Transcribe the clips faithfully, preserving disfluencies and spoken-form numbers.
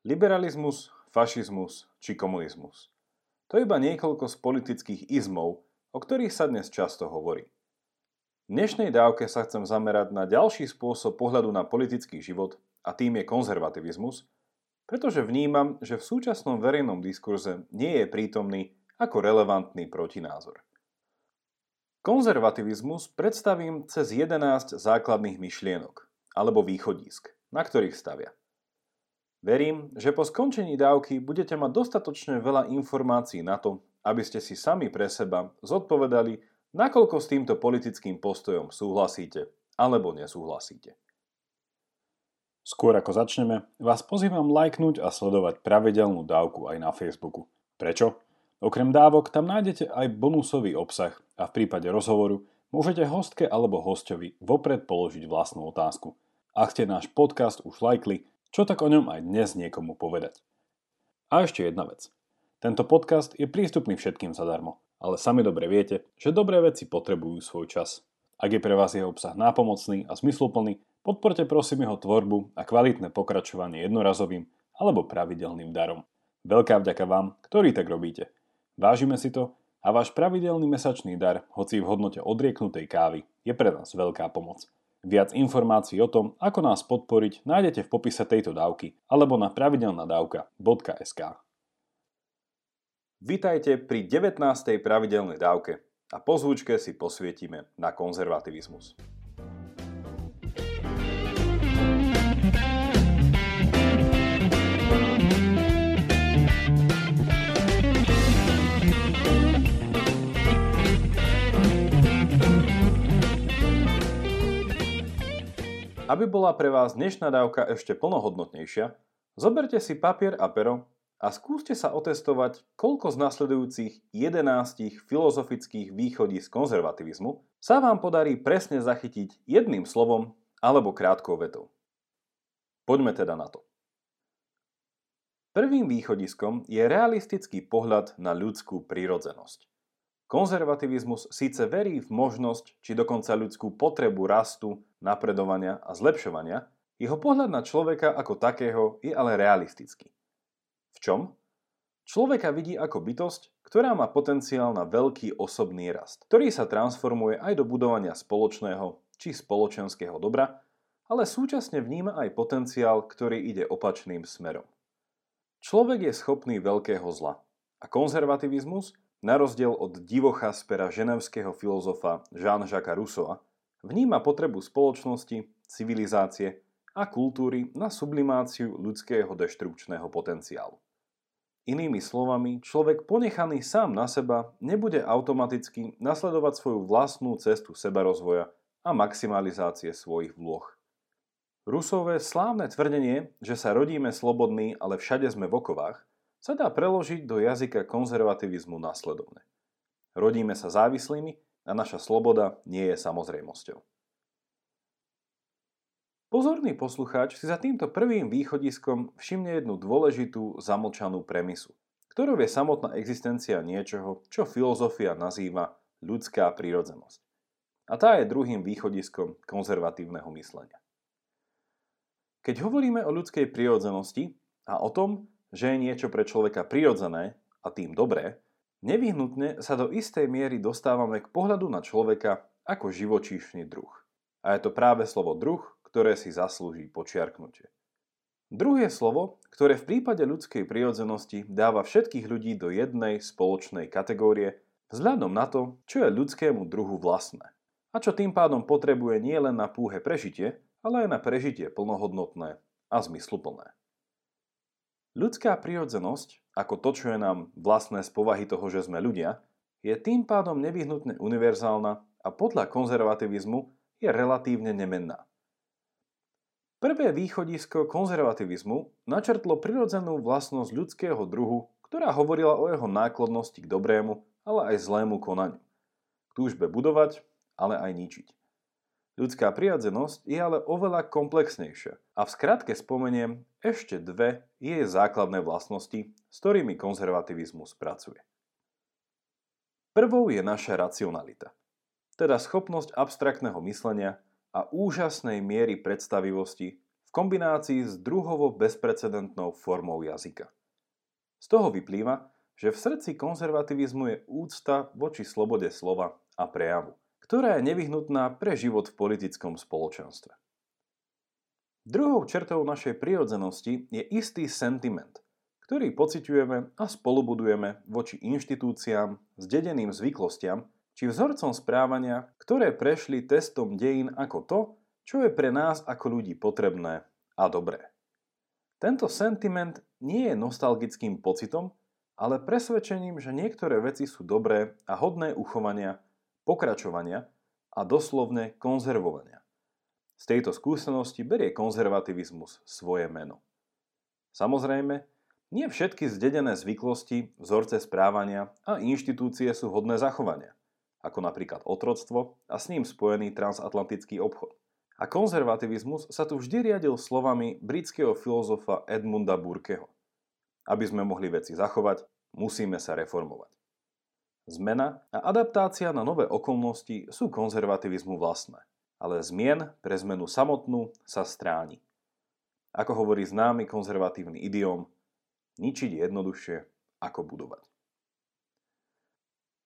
Liberalizmus, fašizmus či komunizmus. To je iba niekoľko z politických izmov, o ktorých sa dnes často hovorí. V dnešnej dávke sa chcem zamerať na ďalší spôsob pohľadu na politický život a tým je konzervativizmus, pretože vnímam, že v súčasnom verejnom diskurze nie je prítomný ako relevantný protinázor. Konzervativizmus predstavím cez jedenásť základných myšlienok alebo východísk, na ktorých stavia. Verím, že po skončení dávky budete mať dostatočne veľa informácií na to, aby ste si sami pre seba zodpovedali, nakoľko s týmto politickým postojom súhlasíte alebo nesúhlasíte. Skôr ako začneme, vás pozývam lajknúť a sledovať pravidelnú dávku aj na Facebooku. Prečo? Okrem dávok tam nájdete aj bonusový obsah a v prípade rozhovoru môžete hostke alebo hostovi vopred položiť vlastnú otázku. Ak ste náš podcast už lajkli, čo tak o ňom aj dnes niekomu povedať. A ešte jedna vec. Tento podcast je prístupný všetkým zadarmo. Ale sami dobre viete, že dobré veci potrebujú svoj čas. Ak je pre vás jeho obsah nápomocný a zmysluplný, podporte prosím jeho tvorbu a kvalitné pokračovanie jednorazovým alebo pravidelným darom. Veľká vďaka vám, ktorí tak robíte. Vážime si to a váš pravidelný mesačný dar, hoci v hodnote odrieknutej kávy, je pre nás veľká pomoc. Viac informácií o tom, ako nás podporiť, nájdete v popise tejto dávky alebo na pravidelná dávka bodka es ká. Vitajte pri devätnástej pravidelnej dávke a po zvučke si posvietime na konzervativizmus. Aby bola pre vás dnešná dávka ešte plnohodnotnejšia, zoberte si papier a pero a skúste sa otestovať, koľko z nasledujúcich jedenástich filozofických východí z konzervativizmu sa vám podarí presne zachytiť jedným slovom alebo krátkou vetou. Poďme teda na to. Prvým východiskom je realistický pohľad na ľudskú prirodzenosť. Konzervativizmus síce verí v možnosť či dokonca ľudskú potrebu rastu, napredovania a zlepšovania, jeho pohľad na človeka ako takého je ale realistický. V čom? Človeka vidí ako bytosť, ktorá má potenciál na veľký osobný rast, ktorý sa transformuje aj do budovania spoločného či spoločenského dobra, ale súčasne vníma aj potenciál, ktorý ide opačným smerom. Človek je schopný veľkého zla a konzervativizmus, na rozdiel od divocha z pera ženevského filozofa Jean-Jacques Rousseau, vníma potrebu spoločnosti, civilizácie a kultúry na sublimáciu ľudského deštrukčného potenciálu. Inými slovami, človek ponechaný sám na seba nebude automaticky nasledovať svoju vlastnú cestu sebarozvoja a maximalizácie svojich vloh. Rousseauové slávne tvrdenie, že sa rodíme slobodní, ale všade sme v okovách, sa dá preložiť do jazyka konzervativizmu nasledovne. Rodíme sa závislými a naša sloboda nie je samozrejmosťou. Pozorný poslucháč si za týmto prvým východiskom všimne jednu dôležitú zamlčanú premisu, ktorou je samotná existencia niečoho, čo filozofia nazýva ľudská prirodzenosť. A tá je druhým východiskom konzervatívneho myslenia. Keď hovoríme o ľudskej prirodzenosti a o tom, že je niečo pre človeka prirodzené a tým dobré, nevyhnutne sa do istej miery dostávame k pohľadu na človeka ako živočíšny druh. A je to práve slovo druh, ktoré si zaslúži počiarknutie. Druhé slovo, ktoré v prípade ľudskej prirodzenosti dáva všetkých ľudí do jednej spoločnej kategórie vzhľadom na to, čo je ľudskému druhu vlastné a čo tým pádom potrebuje nielen na púhe prežitie, ale aj na prežitie plnohodnotné a zmysluplné. Ľudská prirodzenosť, ako to, čo je nám vlastné z povahy toho, že sme ľudia, je tým pádom nevyhnutne univerzálna a podľa konzervativizmu je relatívne nemenná. Prvé východisko konzervativizmu načrtlo prirodzenú vlastnosť ľudského druhu, ktorá hovorila o jeho náklonnosti k dobrému, ale aj zlému konaniu. K túžbe budovať, ale aj ničiť. Ľudská prirodzenosť je ale oveľa komplexnejšia a v skratke spomeniem ešte dve jej základné vlastnosti, s ktorými konzervativizmus pracuje. Prvou je naša racionalita, teda schopnosť abstraktného myslenia a úžasnej miery predstavivosti, v v kombinácii s druhovo bezprecedentnou formou jazyka. Z toho vyplýva, že v srdci konzervativizmu je úcta voči slobode slova a prejavu, ktorá je nevyhnutná pre život v politickom spoločenstve. Druhou čertou našej prirodzenosti je istý sentiment, ktorý pociťujeme a spolubudujeme voči inštitúciám, zdedeným zvyklostiam či vzorcom správania, ktoré prešli testom dejín ako to, čo je pre nás ako ľudí potrebné a dobré. Tento sentiment nie je nostalgickým pocitom, ale presvedčením, že niektoré veci sú dobré a hodné uchovania, pokračovania a doslovne konzervovania. Z tejto skúsenosti berie konzervativizmus svoje meno. Samozrejme, nie všetky zdedené zvyklosti, vzorce správania a inštitúcie sú hodné zachovania, ako napríklad otroctvo a s ním spojený transatlantický obchod. A konzervativizmus sa tu vždy riadil slovami britského filozofa Edmunda Burkeho. Aby sme mohli veci zachovať, musíme sa reformovať. Zmena a adaptácia na nové okolnosti sú konzervativizmu vlastné, ale zmien pre zmenu samotnú sa stráni. Ako hovorí známy konzervatívny idiom, ničiť je jednoduchšie, ako budovať.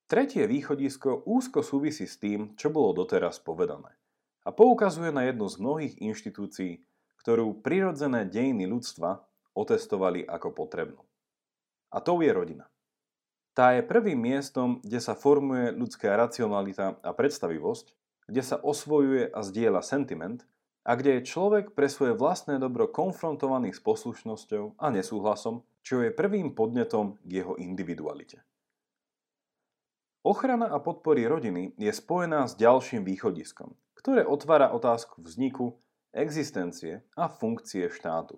Tretie východisko úzko súvisí s tým, čo bolo doteraz povedané a poukazuje na jednu z mnohých inštitúcií, ktorú prirodzené dejiny ľudstva otestovali ako potrebnú. A tou je rodina. Tá je prvým miestom, kde sa formuje ľudská racionalita a predstavivosť, kde sa osvojuje a zdieľa sentiment a kde je človek pre svoje vlastné dobro konfrontovaný s poslušnosťou a nesúhlasom, čo je prvým podnetom k jeho individualite. Ochrana a podpory rodiny je spojená s ďalším východiskom, ktoré otvára otázku vzniku, existencie a funkcie štátu.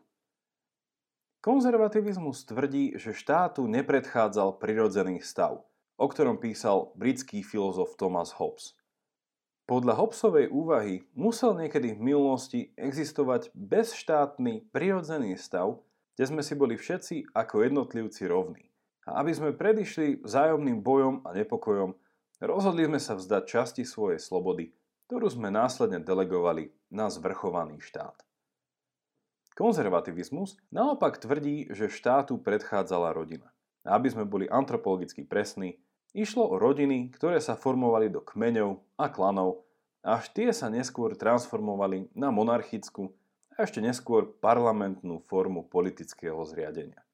Konzervativizmus tvrdí, že štátu nepredchádzal prirodzený stav, o ktorom písal britský filozof Thomas Hobbes. Podľa Hobbesovej úvahy musel niekedy v minulosti existovať bezštátny prirodzený stav, kde sme si boli všetci ako jednotlivci rovní. A aby sme predišli vzájomným bojom a nepokojom, rozhodli sme sa vzdať časti svojej slobody, ktorú sme následne delegovali na zvrchovaný štát. Konzervativizmus naopak tvrdí, že štátu predchádzala rodina. A aby sme boli antropologicky presní, išlo o rodiny, ktoré sa formovali do kmeňov a klanov, až tie sa neskôr transformovali na monarchickú a ešte neskôr parlamentnú formu politického zriadenia.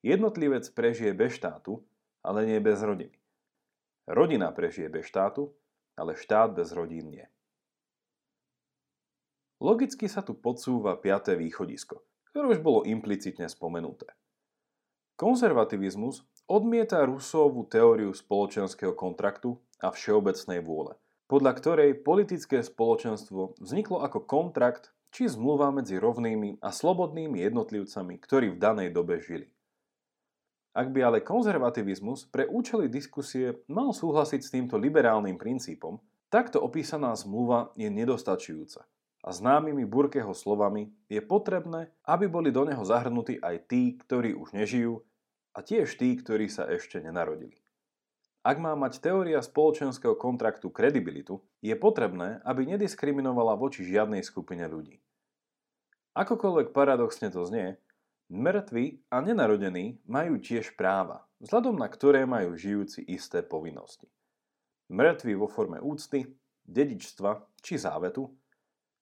Jednotlivec prežije bez štátu, ale nie bez rodiny. Rodina prežije bez štátu, ale štát bez rodín nie. Logicky sa tu podsúva piaté východisko, ktoré už bolo implicitne spomenuté. Konzervativizmus odmieta Rousseauvu teóriu spoločenského kontraktu a všeobecnej vôle, podľa ktorej politické spoločenstvo vzniklo ako kontrakt či zmluva medzi rovnými a slobodnými jednotlivcami, ktorí v danej dobe žili. Ak by ale konzervativizmus pre účely diskusie mal súhlasiť s týmto liberálnym princípom, takto opísaná zmluva je nedostačujúca. A známymi Burkeho slovami je potrebné, aby boli do neho zahrnutí aj tí, ktorí už nežijú a tiež tí, ktorí sa ešte nenarodili. Ak má mať teória spoločenského kontraktu kredibilitu, je potrebné, aby nediskriminovala voči žiadnej skupine ľudí. Akokoľvek paradoxne to znie, mŕtvi a nenarodení majú tiež práva, vzhľadom na ktoré majú žijúci isté povinnosti. Mŕtvi vo forme úcty, dedičstva či závetu,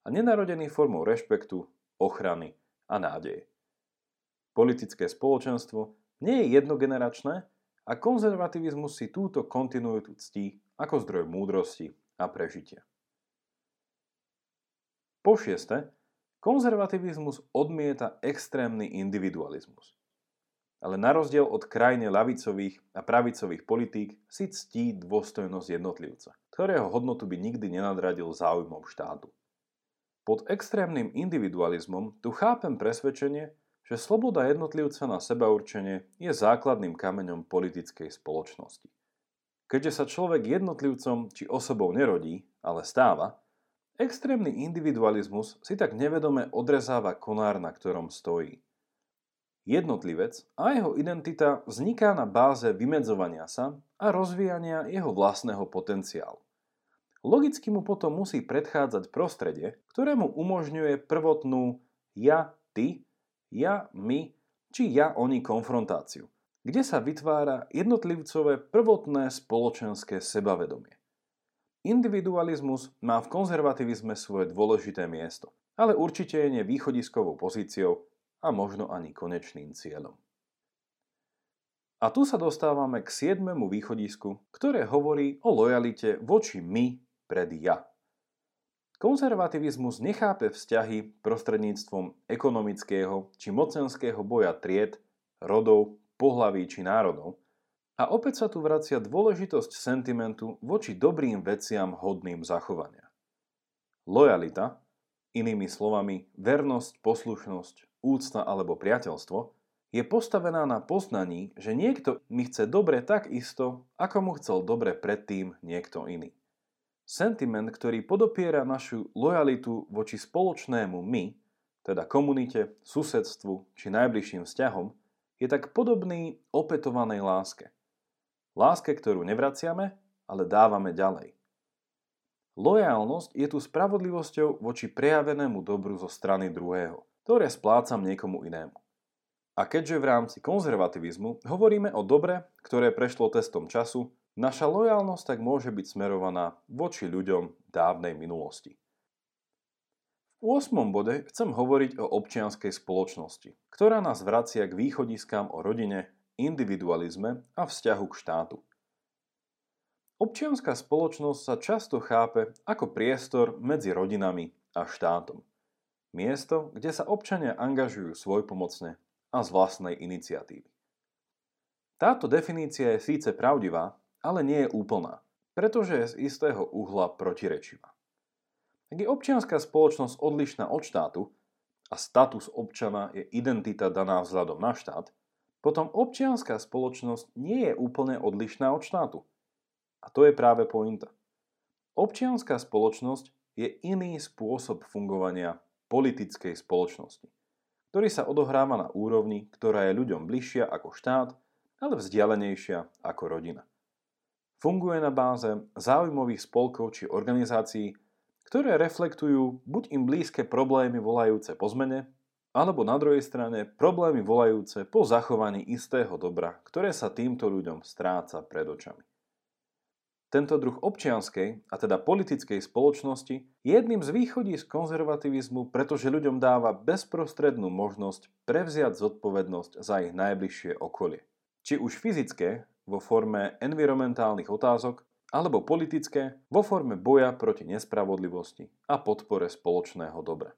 a nenarodený formou rešpektu, ochrany a nádeje. Politické spoločenstvo nie je jednogeneračné a konzervativizmus si túto kontinuitu ctí ako zdroj múdrosti a prežitia. Po šieste, konzervativizmus odmieta extrémny individualizmus. Ale na rozdiel od krajne ľavicových a pravicových politík si ctí dôstojnosť jednotlivca, ktorého hodnotu by nikdy nenadradil záujmom štátu. Pod extrémnym individualizmom tu chápem presvedčenie, že sloboda jednotlivca na sebaurčenie je základným kameňom politickej spoločnosti. Keďže sa človek jednotlivcom či osobou nerodí, ale stáva, extrémny individualizmus si tak nevedome odrezáva konár, na ktorom stojí. Jednotlivec a jeho identita vzniká na báze vymedzovania sa a rozvíjania jeho vlastného potenciálu. Logicky mu potom musí predchádzať prostredie, ktoré mu umožňuje prvotnú ja, ty, ja, my, či ja, oni konfrontáciu, kde sa vytvára jednotlivcové prvotné spoločenské sebavedomie. Individualizmus má v konzervativizme svoje dôležité miesto, ale určite je nevýchodiskovou pozíciou a možno ani konečným cieľom. A tu sa dostávame k siedmemu východisku, ktoré hovorí o lojalite voči my pred ja. Konzervativizmus nechápe vzťahy prostredníctvom ekonomického či mocenského boja tried, rodov, pohlaví či národov a opäť sa tu vracia dôležitosť sentimentu voči dobrým veciam hodným zachovania. Lojalita, inými slovami vernosť, poslušnosť, úcta alebo priateľstvo, je postavená na poznaní, že niekto mi chce dobre tak isto, ako mu chcel dobre predtým niekto iný. Sentiment, ktorý podopiera našu lojalitu voči spoločnému my, teda komunite, susedstvu či najbližším vzťahom, je tak podobný opetovanej láske. Láske, ktorú nevraciame, ale dávame ďalej. Lojálnosť je tu spravodlivosťou voči prejavenému dobru zo strany druhého, ktoré splácam niekomu inému. A keďže v rámci konzervativizmu hovoríme o dobre, ktoré prešlo testom času, naša lojalnosť tak môže byť smerovaná voči ľuďom dávnej minulosti. V ôsmom bode chcem hovoriť o občianskej spoločnosti, ktorá nás vracia k východiskám o rodine, individualizme a vzťahu k štátu. Občianska spoločnosť sa často chápe ako priestor medzi rodinami a štátom. Miesto, kde sa občania angažujú svojpomocne a z vlastnej iniciatívy. Táto definícia je síce pravdivá, ale nie je úplná, pretože je z istého uhla protirečivá. Ak je občianska spoločnosť odlišná od štátu a status občana je identita daná vzhľadom na štát, potom občianska spoločnosť nie je úplne odlišná od štátu. A to je práve pointa. Občianska spoločnosť je iný spôsob fungovania politickej spoločnosti, ktorý sa odohráva na úrovni, ktorá je ľuďom bližšia ako štát, ale vzdialenejšia ako rodina. Funguje na báze záujmových spolkov či organizácií, ktoré reflektujú buď im blízke problémy volajúce po zmene, alebo na druhej strane problémy volajúce po zachovaní istého dobra, ktoré sa týmto ľuďom stráca pred očami. Tento druh občianskej, a teda politickej spoločnosti, je jedným z východísk konzervativizmu, pretože ľuďom dáva bezprostrednú možnosť prevziať zodpovednosť za ich najbližšie okolie. Či už fyzické, vo forme environmentálnych otázok, alebo politické, vo forme boja proti nespravodlivosti a podpore spoločného dobra.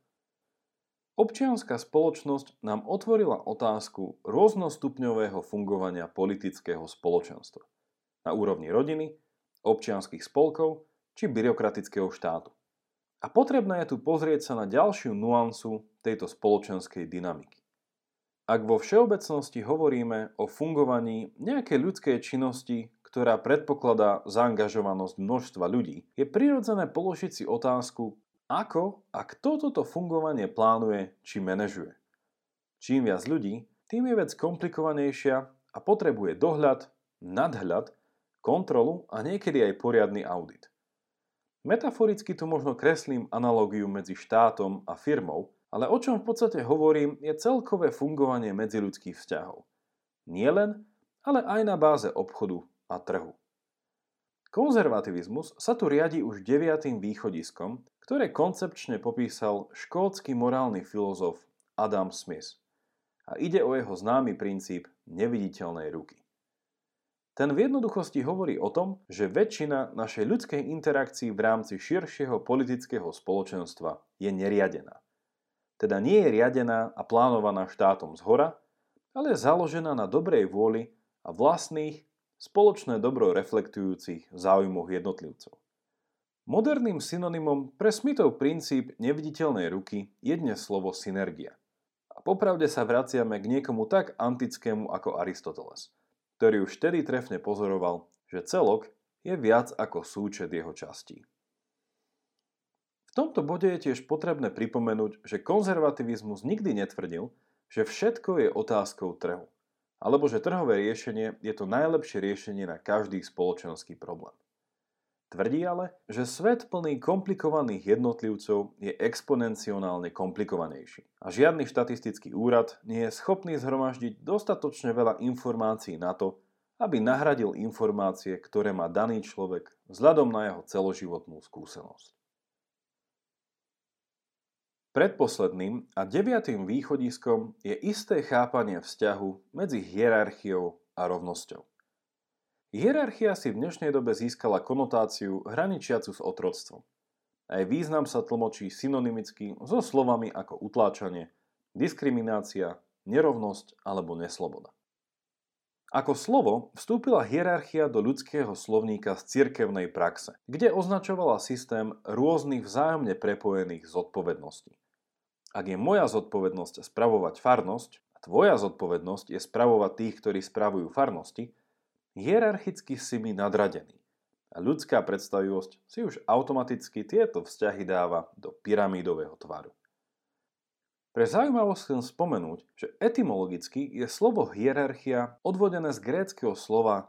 Občianska spoločnosť nám otvorila otázku rôznostupňového fungovania politického spoločenstva na úrovni rodiny, občianskych spolkov či byrokratického štátu. A potrebné je tu pozrieť sa na ďalšiu nuancu tejto spoločenskej dynamiky. Ak vo všeobecnosti hovoríme o fungovaní nejakej ľudskej činnosti, ktorá predpokladá zaangažovanosť množstva ľudí, je prirodzené položiť si otázku, ako a kto toto fungovanie plánuje či manažuje. Čím viac ľudí, tým je vec komplikovanejšia a potrebuje dohľad, nadhľad, kontrolu a niekedy aj poriadny audit. Metaforicky tu možno kreslím analogiu medzi štátom a firmou, ale o čom v podstate hovorím je celkové fungovanie medziľudských vzťahov. Nie len, ale aj na báze obchodu a trhu. Konzervativizmus sa tu riadi už deviatym východiskom, ktoré koncepčne popísal škótsky morálny filozof Adam Smith. A ide o jeho známy princíp neviditeľnej ruky. Ten v jednoduchosti hovorí o tom, že väčšina našej ľudskej interakcií v rámci širšieho politického spoločenstva je neriadená. Teda nie je riadená a plánovaná štátom zhora, ale je založená na dobrej vôli a vlastných, spoločné dobro reflektujúcich záujmoch jednotlivcov. Moderným synonymom pre Smithov princíp neviditeľnej ruky je dnes slovo synergia. A popravde sa vraciame k niekomu tak antickému ako Aristoteles, ktorý už vtedy trefne pozoroval, že celok je viac ako súčet jeho častí. V tomto bode je tiež potrebné pripomenúť, že konzervativizmus nikdy netvrdil, že všetko je otázkou trhu, alebo že trhové riešenie je to najlepšie riešenie na každý spoločenský problém. Tvrdí ale, že svet plný komplikovaných jednotlivcov je exponenciálne komplikovanejší a žiadny štatistický úrad nie je schopný zhromaždiť dostatočne veľa informácií na to, aby nahradil informácie, ktoré má daný človek vzhľadom na jeho celoživotnú skúsenosť. Predposledným a deviatym východiskom je isté chápanie vzťahu medzi hierarchiou a rovnosťou. Hierarchia si v dnešnej dobe získala konotáciu hraničiacu s otroctvom. Aj význam sa tlmočí synonymicky so slovami ako utláčanie, diskriminácia, nerovnosť alebo nesloboda. Ako slovo vstúpila hierarchia do ľudského slovníka z cirkevnej praxe, kde označovala systém rôznych vzájomne prepojených zodpovedností. Ak je moja zodpovednosť spravovať farnosť a tvoja zodpovednosť je spravovať tých, ktorí spravujú farnosti, hierarchicky si mi nadradený a ľudská predstavivosť si už automaticky tieto vzťahy dáva do pyramidového tvaru. Pre zaujímavosť chcem spomenúť, že etymologicky je slovo hierarchia odvodené z gréckeho slova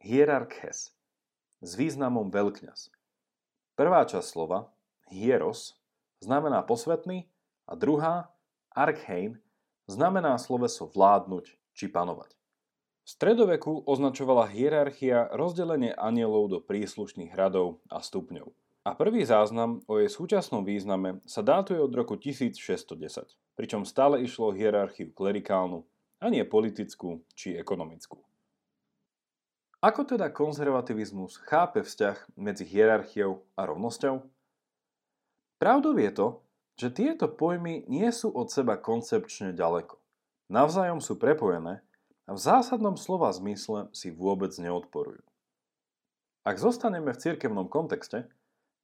hierarches s významom veľkňaz. Prvá časť slova hieros znamená posvetný a druhá archein znamená sloveso vládnuť či panovať. V stredoveku označovala hierarchia rozdelenie anielov do príslušných radov a stupňov. A prvý záznam o jej súčasnom význame sa dátuje od roku tisícšesťstodesať, pričom stále išlo o hierarchiu klerikálnu a nie politickú či ekonomickú. Ako teda konzervativizmus chápe vzťah medzi hierarchiou a rovnosťou? Pravdou je to, že tieto pojmy nie sú od seba koncepčne ďaleko. Navzájom sú prepojené, a v zásadnom slova zmysle si vôbec neodporujú. Ak zostaneme v cirkevnom kontexte,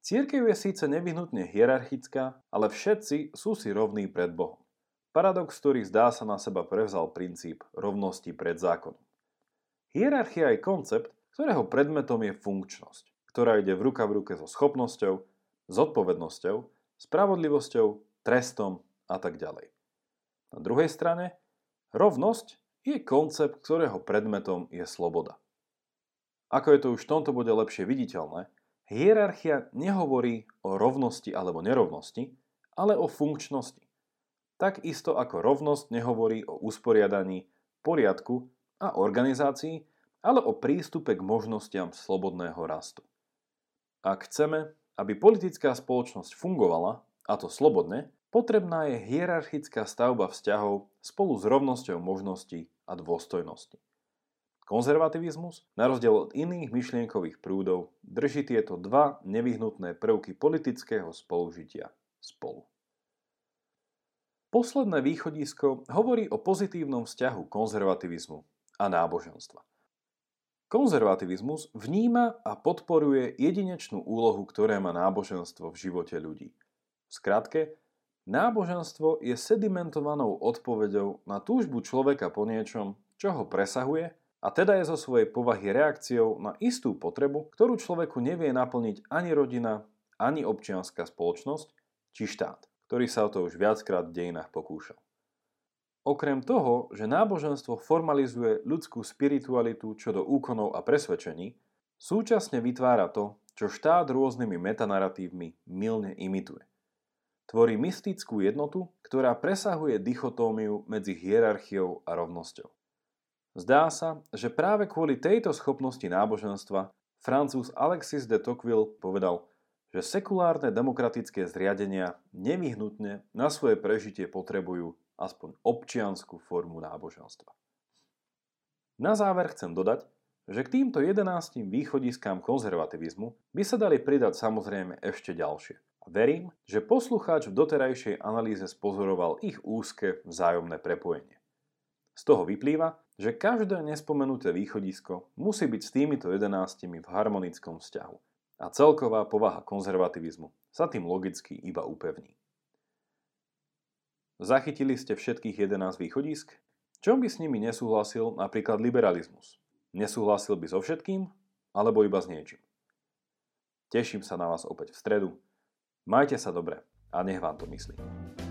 cirkev je síce nevyhnutne hierarchická, ale všetci sú si rovní pred Bohom. Paradox, ktorý zdá sa na seba prevzal princíp rovnosti pred zákonom. Hierarchia je koncept, ktorého predmetom je funkčnosť, ktorá ide v ruka v ruke so schopnosťou, zodpovednosťou, spravodlivosťou, trestom a tak ďalej. Na druhej strane, rovnosť je koncept, ktorého predmetom je sloboda. Ako je to už v tomto bode lepšie viditeľné, hierarchia nehovorí o rovnosti alebo nerovnosti, ale o funkčnosti. Takisto ako rovnosť nehovorí o usporiadaní, poriadku a organizácii, ale o prístupe k možnostiam slobodného rastu. Ak chceme, aby politická spoločnosť fungovala, a to slobodne, potrebná je hierarchická stavba vzťahov spolu s rovnosťou možností a dôstojnosti. Konzervativizmus, na rozdiel od iných myšlienkových prúdov, drží tieto dva nevyhnutné prvky politického spolužitia spolu. Posledné východisko hovorí o pozitívnom vzťahu konzervativizmu a náboženstva. Konzervativizmus vníma a podporuje jedinečnú úlohu, ktoré má náboženstvo v živote ľudí. V skratke, náboženstvo je sedimentovanou odpoveďou na túžbu človeka po niečom, čo ho presahuje, a teda je zo svojej povahy reakciou na istú potrebu, ktorú človeku nevie naplniť ani rodina, ani občianska spoločnosť, či štát, ktorý sa o to už viackrát v dejinách pokúšal. Okrem toho, že náboženstvo formalizuje ľudskú spiritualitu čo do úkonov a presvedčení, súčasne vytvára to, čo štát rôznymi metanaratívmi mylne imituje. Tvorí mystickú jednotu, ktorá presahuje dichotómiu medzi hierarchiou a rovnosťou. Zdá sa, že práve kvôli tejto schopnosti náboženstva Francúz Alexis de Tocqueville povedal, že sekulárne demokratické zriadenia nevyhnutne na svoje prežitie potrebujú aspoň občiansku formu náboženstva. Na záver chcem dodať, že k týmto jedenástim východiskám konzervativizmu by sa dali pridať samozrejme ešte ďalšie. Verím, že poslucháč v doterajšej analýze spozoroval ich úzke vzájomné prepojenie. Z toho vyplýva, že každé nespomenuté východisko musí byť s týmito jedenáctimi v harmonickom vzťahu a celková povaha konzervativizmu sa tým logicky iba upevní. Zachytili ste všetkých jedenásť východísk? Čom by s nimi nesúhlasil napríklad liberalizmus? Nesúhlasil by so všetkým alebo iba s niečím? Teším sa na vás opäť v stredu. Majte sa dobre a nech vám to myslí.